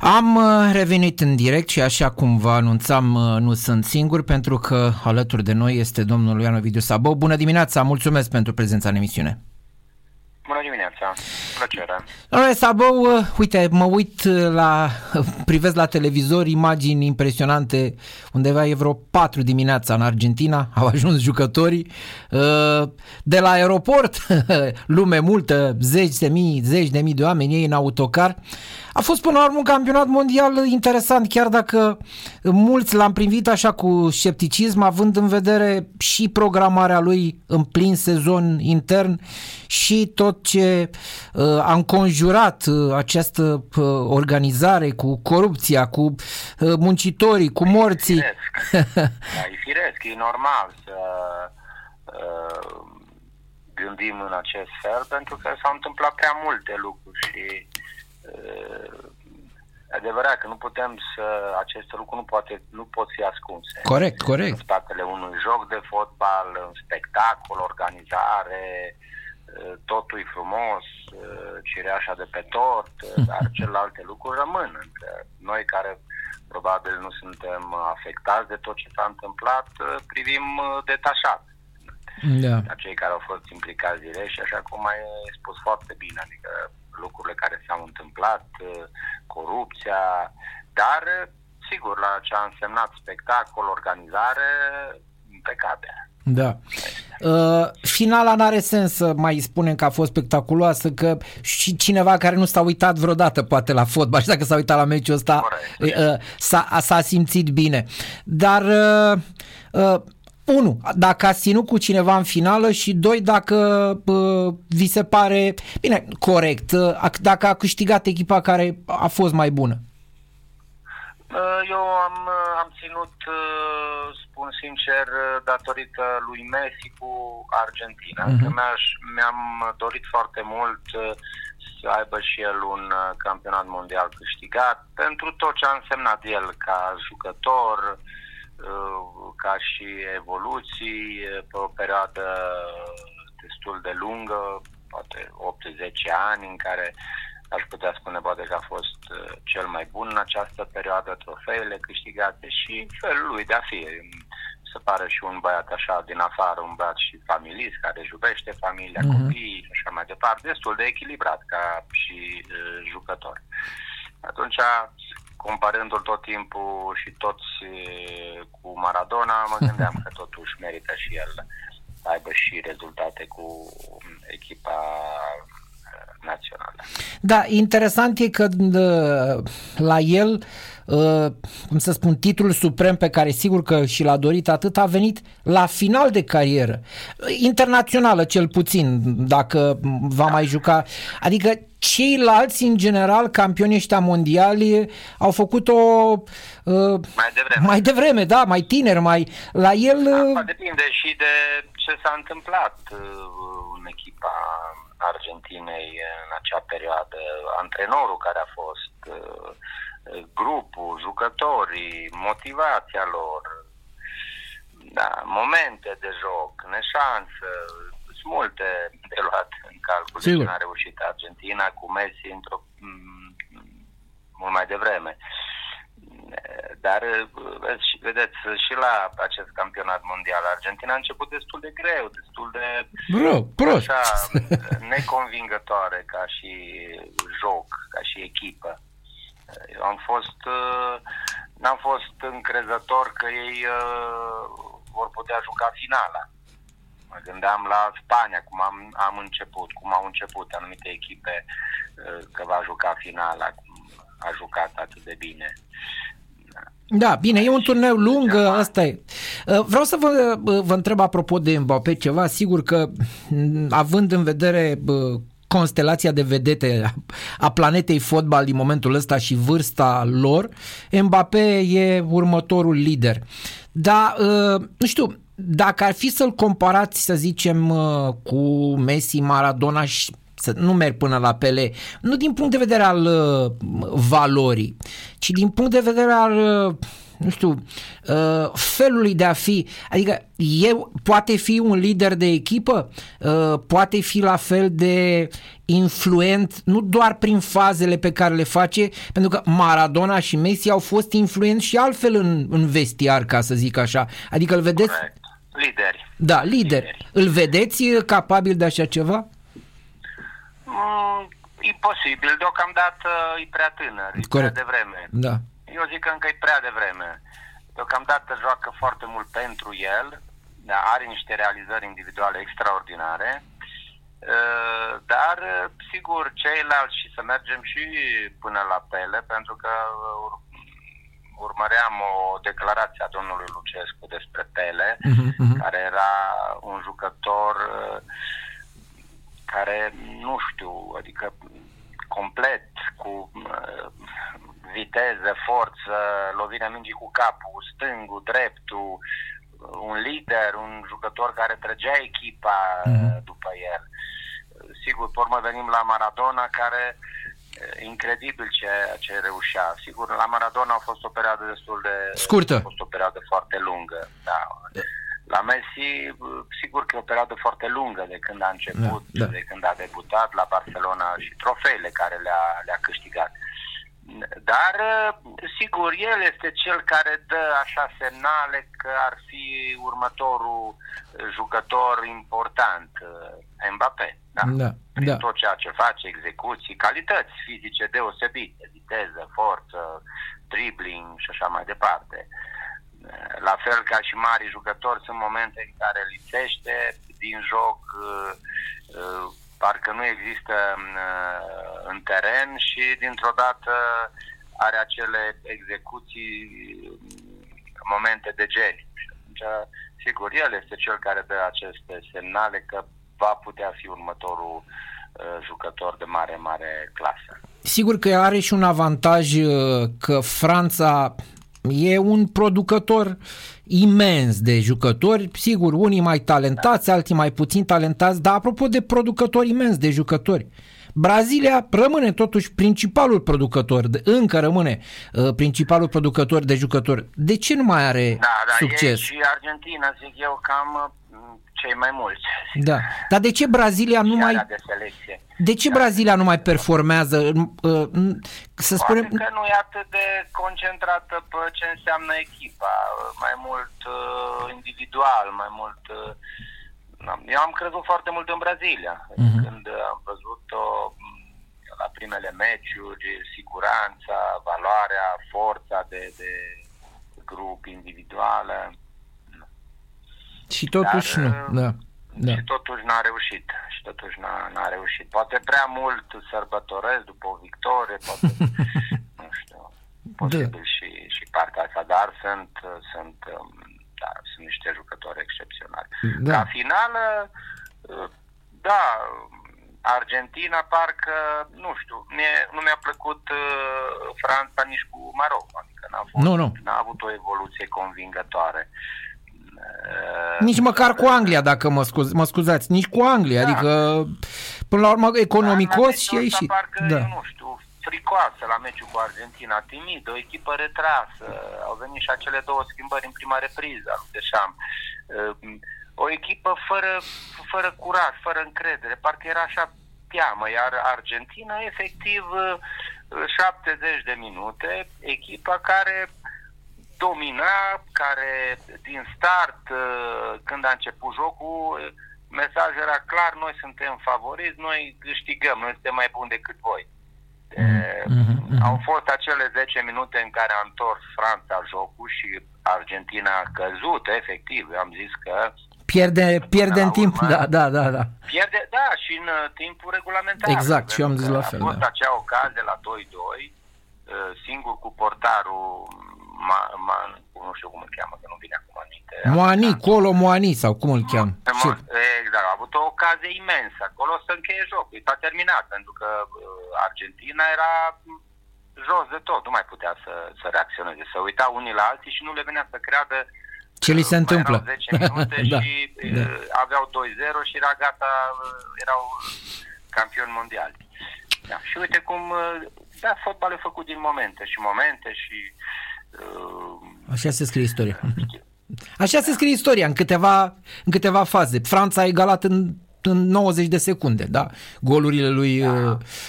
Am revenit în direct și așa cum vă anunțam, nu sunt singur, pentru că alături de noi este domnul Ioan Ovidiu Sabău. Bună dimineața, mulțumesc pentru prezența în emisiune. Bună dimineața, plăcere. Domnule Sabău, uite, privesc la televizor imagini impresionante, undeva e vreo 4 dimineața în Argentina, au ajuns jucătorii, de la aeroport, lume multă, zeci de mii de oameni, ei în autocar. A fost până la urmă un campionat mondial interesant, chiar dacă mulți l-am privit așa cu scepticism, având în vedere și programarea lui în plin sezon intern și tot ce a înconjurat această organizare cu corupția, cu muncitorii, cu morții. E firesc, e normal să gândim în acest fel, pentru că s-au întâmplat prea multe lucruri și adevărat că nu putem să... aceste lucruri nu pot fi ascunse. Corect. În spatele unui joc de fotbal, un spectacol, organizare, totul e frumos, cireașa de pe tort, dar celelalte lucruri rămân. Noi care probabil nu suntem afectați de tot ce s-a întâmplat, privim detașat. Da. Dar cei care au fost implicați direct și așa cum ai spus foarte bine, adică lucrurile care s-au întâmplat, corupția, dar sigur, la ce a însemnat spectacol, organizare, impecabile. Da. Finala n-are sens să mai spunem că a fost spectaculoasă, că și cineva care nu s-a uitat vreodată poate la fotbal, și dacă s-a uitat la meciul ăsta, s-a simțit bine. Dar 1. Dacă ați ținut cu cineva în finală și 2. Dacă vi se pare, bine, corect, dacă a câștigat echipa care a fost mai bună. Eu am ținut, spun sincer, datorită lui Messi cu Argentina. Uh-huh. Că mi-am dorit foarte mult să aibă și el un campionat mondial câștigat, pentru tot ce a însemnat el ca jucător, ca și evoluții pe o perioadă destul de lungă, poate 8-10 ani, în care aș putea spune poate că a fost cel mai bun în această perioadă, trofeele câștigate și felul lui de a fi. Se pare și un băiat așa din afară, un băiat și familist, care iubește familia, copiii și așa mai departe, destul de echilibrat ca și jucător. Atunci, comparându-l tot timpul și toți cu Maradona, mă gândeam că totuși merită și el să aibă și rezultate cu echipa națională. Da, interesant e că la el, cum să spun, titlul suprem pe care sigur că și l-a dorit atât a venit la final de carieră, internațională cel puțin, dacă va mai juca. Adică ceilalți, în general, campioni ăștia mondiali, au făcut-o mai devreme, da, mai tineri, mai... La el... Da, depinde și de ce s-a întâmplat în echipa Argentinei în acea perioadă, antrenorul care a fost, grupul, jucătorii, motivația lor, da, momente de joc, neșansă, sunt multe de luat în calcul. Sigur. De ce n-a reușit Argentina cu Messi mult mai devreme. Dar, vedeți, și la acest campionat mondial, Argentina a început destul de greu, destul de așa, neconvingătoare ca și joc, ca și echipă. Eu n-am fost încrezător că ei vor putea juca finala. Mă gândeam la Spania, cum au început anumite echipe, că va juca finala, cum a jucat atât de bine. Da, bine, e un turneu lung, asta e. Vreau să vă întreb apropo de Mbappé ceva, sigur că având în vedere constelația de vedete a planetei fotbal din momentul ăsta și vârsta lor, Mbappé e următorul lider. Dar, nu știu, dacă ar fi să-l comparați, să zicem, cu Messi, Maradona și... să nu merg până la Pele, nu din punct de vedere al valorii, ci din punct de vedere al nu știu, felului de a fi, adică poate fi un lider de echipă, poate fi la fel de influent, nu doar prin fazele pe care le face, pentru că Maradona și Messi au fost influenți și altfel în vestiar, ca să zic așa, adică îl vedeți? Corect. Lideri. Da, lideri. Îl vedeți capabil de așa ceva? Imposibil, deocamdată e prea tânăr, e prea devreme. Da. Eu zic că încă e prea devreme. Deocamdată joacă foarte mult pentru el, da, are niște realizări individuale extraordinare, dar sigur ceilalți, și să mergem și până la Pele, pentru că urmăream o declarație a domnului Lucescu despre Pele, care era un jucător care, nu știu, adică complet, cu viteză, forță, lovirea mingii cu capul, stângul, dreptul, un lider, un jucător care trăgea echipa după el. Sigur, pe urmă venim la Maradona, care incredibil ce reușea. Sigur, la Maradona a fost o perioadă destul de scurtă. A fost o perioadă foarte lungă, da. La Messi, sigur că e o perioadă foarte lungă de când a început, de când a debutat la Barcelona și trofeele care le-a câștigat. Dar, sigur, el este cel care dă așa semnale că ar fi următorul jucător important, Mbappé. Da? Da, prin tot ceea ce face, execuții, calități fizice deosebite, viteză, forță, dribbling și așa mai departe. La fel ca și mari jucători, sunt momente în care lipsește din joc, parcă nu există în teren, și dintr-o dată are acele execuții, momente de geniu. Sigur, el este cel care dă aceste semnale că va putea fi următorul jucător de mare clasă. Sigur că are și un avantaj că Franța e un producător imens de jucători, sigur, unii mai talentați, alții mai puțin talentați, dar apropo de producători imensi de jucători, Brazilia rămâne totuși principalul producător, încă rămâne principalul producător de jucători. De ce nu mai are succes? E și Argentina, zic eu, cam cei mai mulți. Da. Dar de ce Brazilia nu mai... De ce Brazilia nu mai performează? Să spunem că nu e atât de concentrată pe ce înseamnă echipa, mai mult individual, mai mult... Eu am crezut foarte mult în Brazilia. Când am văzut-o la primele meciuri, siguranța, valoarea, forța de grup individuală. Și totuși Și totuși n-a reușit. Și totuși n-a reușit. Poate prea mult sărbătoresc după o victorie, poate nu știu. Posibil și partea asta, dar sunt niște jucători excepționali. Da. La finală, da, Argentina parcă, nu știu, nu mi-a plăcut Franța nici cu Maroc, adică n-a avut o evoluție convingătoare. Nici măcar cu Anglia, dacă mă scuzați, nici cu Anglia, adică până la urmă economicos și ei și... Parcă, nu știu, fricoasă la meciul cu Argentina, timid, o echipă retrasă, au venit și acele două schimbări în prima repriză, o echipă fără curaj, fără încredere, parcă era așa teamă, iar Argentina efectiv 70 de minute, echipa care domina, care din start, când a început jocul, mesajul era clar: noi suntem favoriți, noi câștigăm, noi suntem mai buni decât voi. Au fost acele 10 minute în care a întors Franța jocul și Argentina a căzut, efectiv, am zis că pierde în timp, da. Pierde, da, și în timpul regulamentar. Exact, și eu am zis la fel. A fost acea ocazie la 2-2, singur cu portarul nu știu cum îl cheamă, că nu vine acum aminte. Moani sau cum îl cheamă? Exact, a avut o ocazie imensă. Acolo se încheie jocul, s-a terminat, pentru că Argentina era jos de tot, nu mai putea să reacționeze. Se uita unii la alții și nu le venea să creadă ce li se întâmplă. 10 minute și aveau 2-0 și era gata, erau campioni mondiali. Da. Și uite cum fotbalul e făcut din momente și Așa se scrie istoria. Așa se scrie istoria în câteva faze. Franța a egalat în 90 de secunde, da? Golurile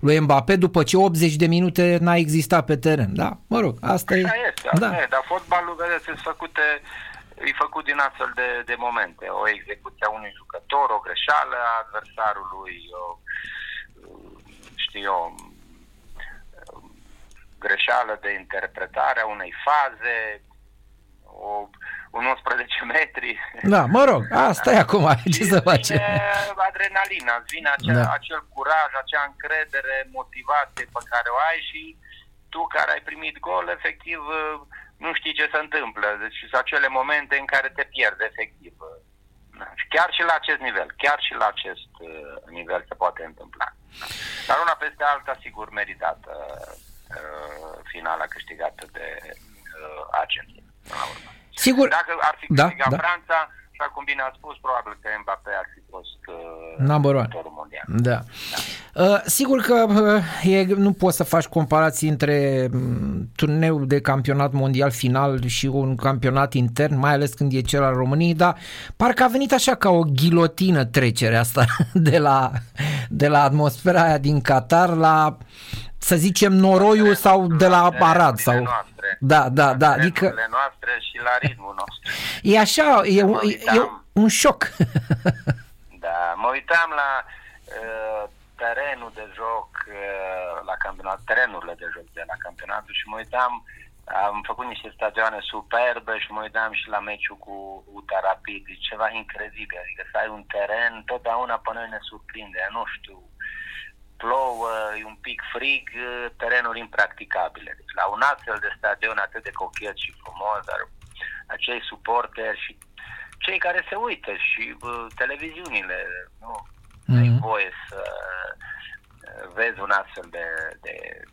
lui Mbappé, după ce 80 de minute n-a existat pe teren, da? Mă rog, asta e, dar fotbalul, vedeți, e făcut din astfel de momente. O execuție a unui jucător, o greșeală a adversarului, o greșeală de interpretare a unei faze, un 11 metri. Da, mă rog, asta e acum, ce să facem? Adrenalina, îți vine acel curaj, acea încredere, motivație pe care o ai și tu care ai primit gol, efectiv, nu știi ce se întâmplă. Deci sunt acele momente în care te pierzi, efectiv. Chiar și la acest nivel, se poate întâmpla. Dar una peste alta, sigur, meritată finala câștigată de Argentina. Sigur, dacă ar fi câștigat Franța, așa cum bine a spus, probabil că Mbappé ar fi fost numărul mondial. Da. Sigur că nu poți să faci comparații între turneul de campionat mondial final și un campionat intern, mai ales când e cel al României, dar parcă a venit așa ca o ghilotină trecerea asta de la atmosfera aia din Qatar la, să zicem, noroiul sau de la aparat sau... Da, adică noastre și la ritmul nostru. E așa, e un șoc. Da, mă uitam la terenul de joc la campionat, terenurile de joc de la campionatul și mă uitam, am făcut niște stadioane superbe și mă uitam și la meciul cu UTA Rapid, e ceva incredibil, adică să ai un teren, totdeauna pe noi ne surprinde, nu știu. Plouă, e un pic frig, terenuri impracticabile. Deci, la un astfel de stadion atât de cochet și frumos, dar acei suporteri și cei care se uită și televiziunile, nu ai voie să vezi un astfel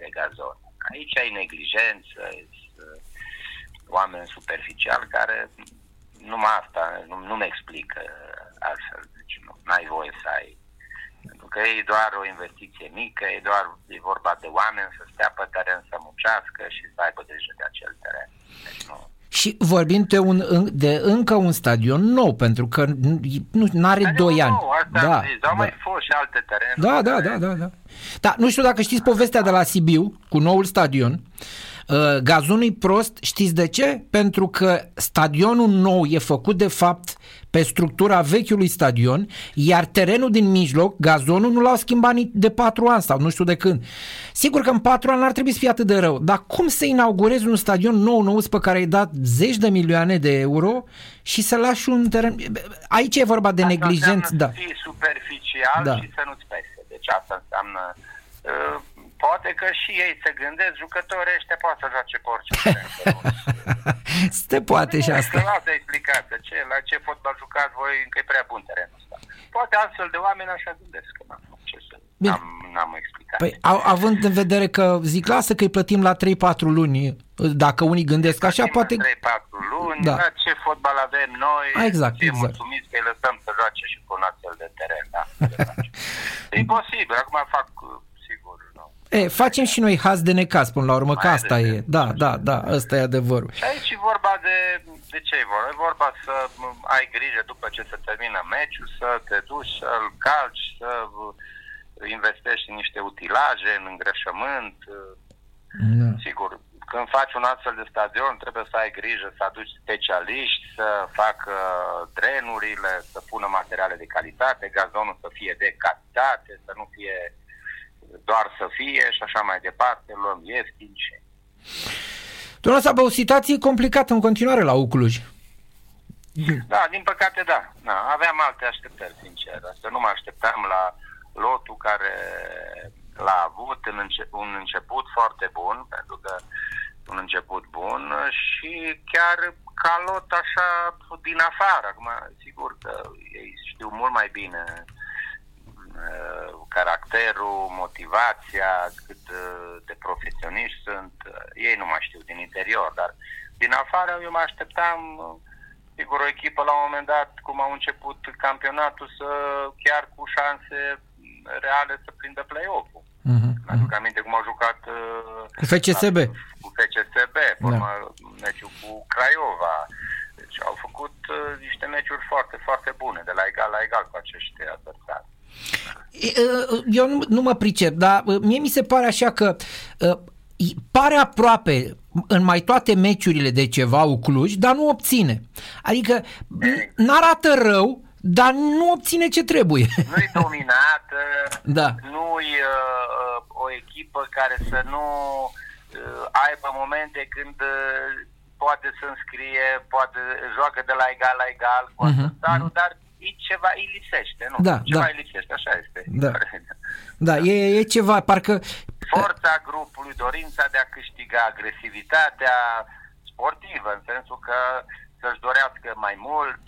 de gazon. Aici ai neglijență, oameni superficiali care numai asta, nu mi explică altfel. Deci nu ai voie să ai, pentru că e doar o investiție mică, e vorba de oameni să stea pe teren, să muncească și să aibă grijă de acel teren. Deci nu. Și vorbim de încă un stadion nou, pentru că nu are 2 ani. Mai fost și alte terenuri. Da. Da, nu știu dacă știți povestea de la Sibiu cu noul stadion. Gazonul e prost, știți de ce? Pentru că stadionul nou e făcut de fapt pe structura vechiului stadion, iar terenul din mijloc, gazonul, nu l-au schimbat nici de 4 ani sau nu știu de când. Sigur că în 4 ani n-ar trebui să fie atât de rău, dar cum să inaugurezi un stadion nou pe care ai dat 10 de milioane de euro și să lași un teren... Aici e vorba de neglijență. Da. Să fii superficial și să nu-ți pese. Deci asta înseamnă... Poate că și ei se gândesc, jucătorii ăștia poate să joace pe orice. Se poate și asta. Asta e explicația. La ce fotbal jucați voi, încă e prea bun terenul ăsta. Poate astfel de oameni așa gândesc. Că n-am explicat. Păi, având în vedere că zic, lasă că îi plătim la 3-4 luni, dacă unii gândesc așa, poate... 3-4 luni, la ce fotbal avem noi, exact. Mulțumiți că îi lăsăm să joace și pe un astfel de teren. Da? E imposibil, acum fac... facem și noi haz de necaz până la urmă, că asta e. Da, ăsta e adevărul. Și aici e vorba de ce e vorba? E vorba să ai grijă după ce se termină meciul, să te duci, să-l calci, să investești în niște utilaje, în îngrășământ. Da. Sigur, când faci un astfel de stadion, trebuie să ai grijă să aduci specialiști, să facă drenurile, să pună materiale de calitate, gazonul să fie de calitate, să nu fie... doar să fie și așa mai departe, luăm ieftin și... Domnul Sabău, o situație complicată în continuare la Ucluj. Da, din păcate da. Aveam alte așteptări, sincer. Asta nu mă așteptam la lotul care l-a avut, un început foarte bun, pentru că un început bun și chiar ca lot așa din afară. Acum, sigur că ei știu mult mai bine caracterul, motivația, cât de profesioniști sunt, ei nu mai știu din interior, dar din afară eu mă așteptam, sigur, o echipă la un moment dat, cum au început campionatul, să chiar cu șanse reale să prindă play-off-ul. Mă aduc aminte cum au jucat cu FCSB, meciul cu Craiova. Deci au făcut niște meciuri foarte, foarte bune, de la egal la egal cu acești adversari. Eu nu mă pricep, dar mie mi se pare așa că pare aproape în mai toate meciurile de ceva Ucluj, dar nu obține. Adică n-arată rău, dar nu obține ce trebuie. Nu-i dominată, da. Nu-i o echipă care să nu aibă momente când poate să înscrie, poate joacă de la egal la egal cu adversarul, dar ceva îi lipsește, nu? Da, ceva îi lipsește, așa este. Da, da, e ceva, parcă... Forța grupului, dorința de a câștiga, agresivitatea sportivă, în sensul că să-și dorească mai mult,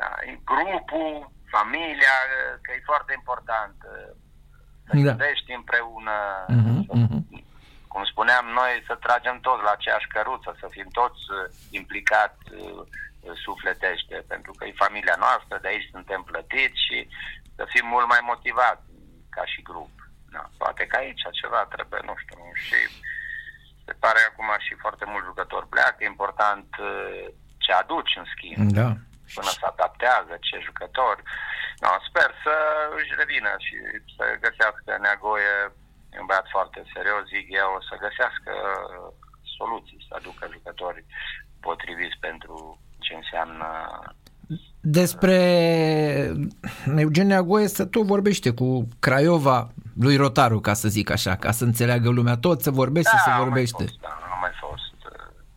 da, grupul, familia, că e foarte important să gândești împreună, cum spuneam, noi să tragem toți la aceeași căruță, să fim toți implicați sufletește, pentru că e familia noastră, de aici suntem plătiți și să fim mult mai motivați ca și grup. Da, poate că aici ceva trebuie, nu știu, și se pare acum și foarte mulți jucători pleacă, e important ce aduci în schimb, până se adaptează, ce jucători. No, sper să își revină și să găsească Neagoie, un băiat foarte serios, zic eu, să găsească soluții, să aducă jucători potriviți pentru ce înseamnă. Despre Eugen Neagoie, să tot vorbește cu Craiova lui Rotaru, ca să zic așa, ca să înțeleagă lumea, tot să vorbește, da, să vorbește. Am mai fost,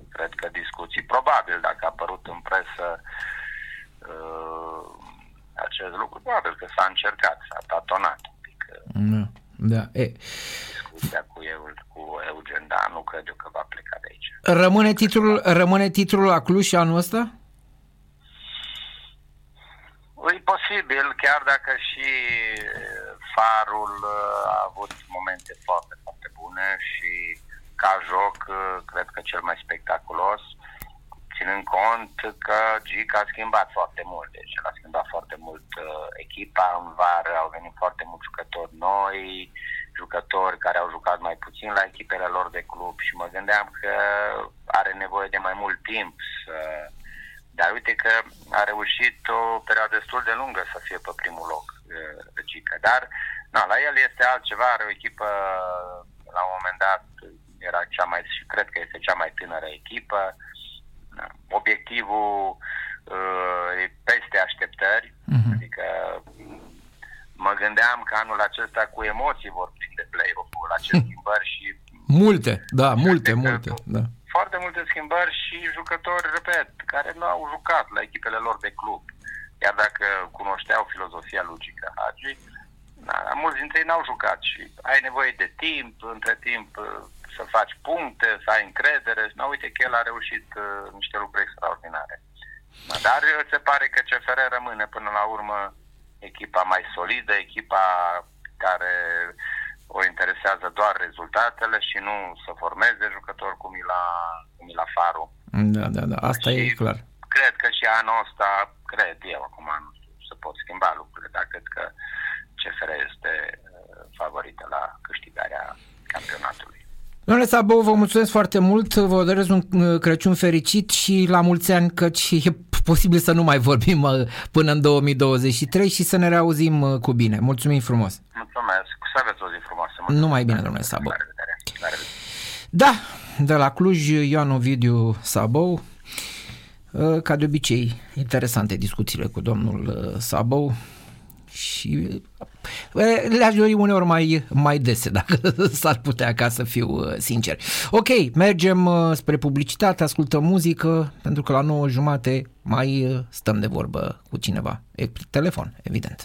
cred că discuții, probabil, dacă a apărut în presă acest lucru, probabil că s-a încercat, s-a tatonat un pic. Discuția cu Eugen, dar nu cred eu că va pleca de aici. Rămâne titlul la Cluj și anul ăsta? E posibil, chiar dacă și Farul a avut momente foarte, foarte bune și ca joc, cred că cel mai spectaculos, ținând cont că Gic a schimbat foarte mult, deci el a schimbat foarte mult echipa, în vară au venit foarte mulți jucători noi, jucători care au jucat mai puțin la echipele lor de club și mă gândeam că are nevoie de mai mult timp să... Dar uite că a reușit o perioadă destul de lungă să fie pe primul loc Gică. Dar na, la el este altceva, are o echipă, la un moment dat era cea mai, și cred că este cea mai tânără echipă. Na, obiectivul e peste așteptări, adică mă gândeam că anul acesta cu emoții vor prinde play-off-ul la aceste schimbări și... Multe. Foarte multe schimbări și jucători, repet, care nu au jucat la echipele lor de club. Iar dacă cunoșteau filozofia lui Grigore Hagi, mulți dintre ei n-au jucat și ai nevoie de timp, între timp să faci puncte, să ai încredere. Și uite că el a reușit niște lucruri extraordinare. Dar se pare că CFR rămâne până la urmă echipa mai solidă, echipa care... o interesează doar rezultatele și nu să formeze jucători cum e la Farul. Da, asta și e clar. Cred că și anul ăsta, cred eu acum, nu știu, se pot schimba lucrurile, dar cred că CFR este favorită la câștigarea campionatului. Domnule Sabău, vă mulțumesc foarte mult, vă doresc un Crăciun fericit și la mulți ani, căci e posibil să nu mai vorbim până în 2023 și să ne reauzim cu bine. Mulțumim frumos! Mulțumesc! Să aveți o zi frumoasă! Numai bine, domnule Sabău! Da, de la Cluj, Ioan Ovidiu Sabău. Ca de obicei, interesante discuțiile cu domnul Sabău. Și le-aș dori uneori mai dese, dacă s-ar putea, ca să fiu sincer. Ok, mergem spre publicitate, ascultăm muzică, pentru că la 9:30 mai stăm de vorbă cu cineva. E telefon, evident.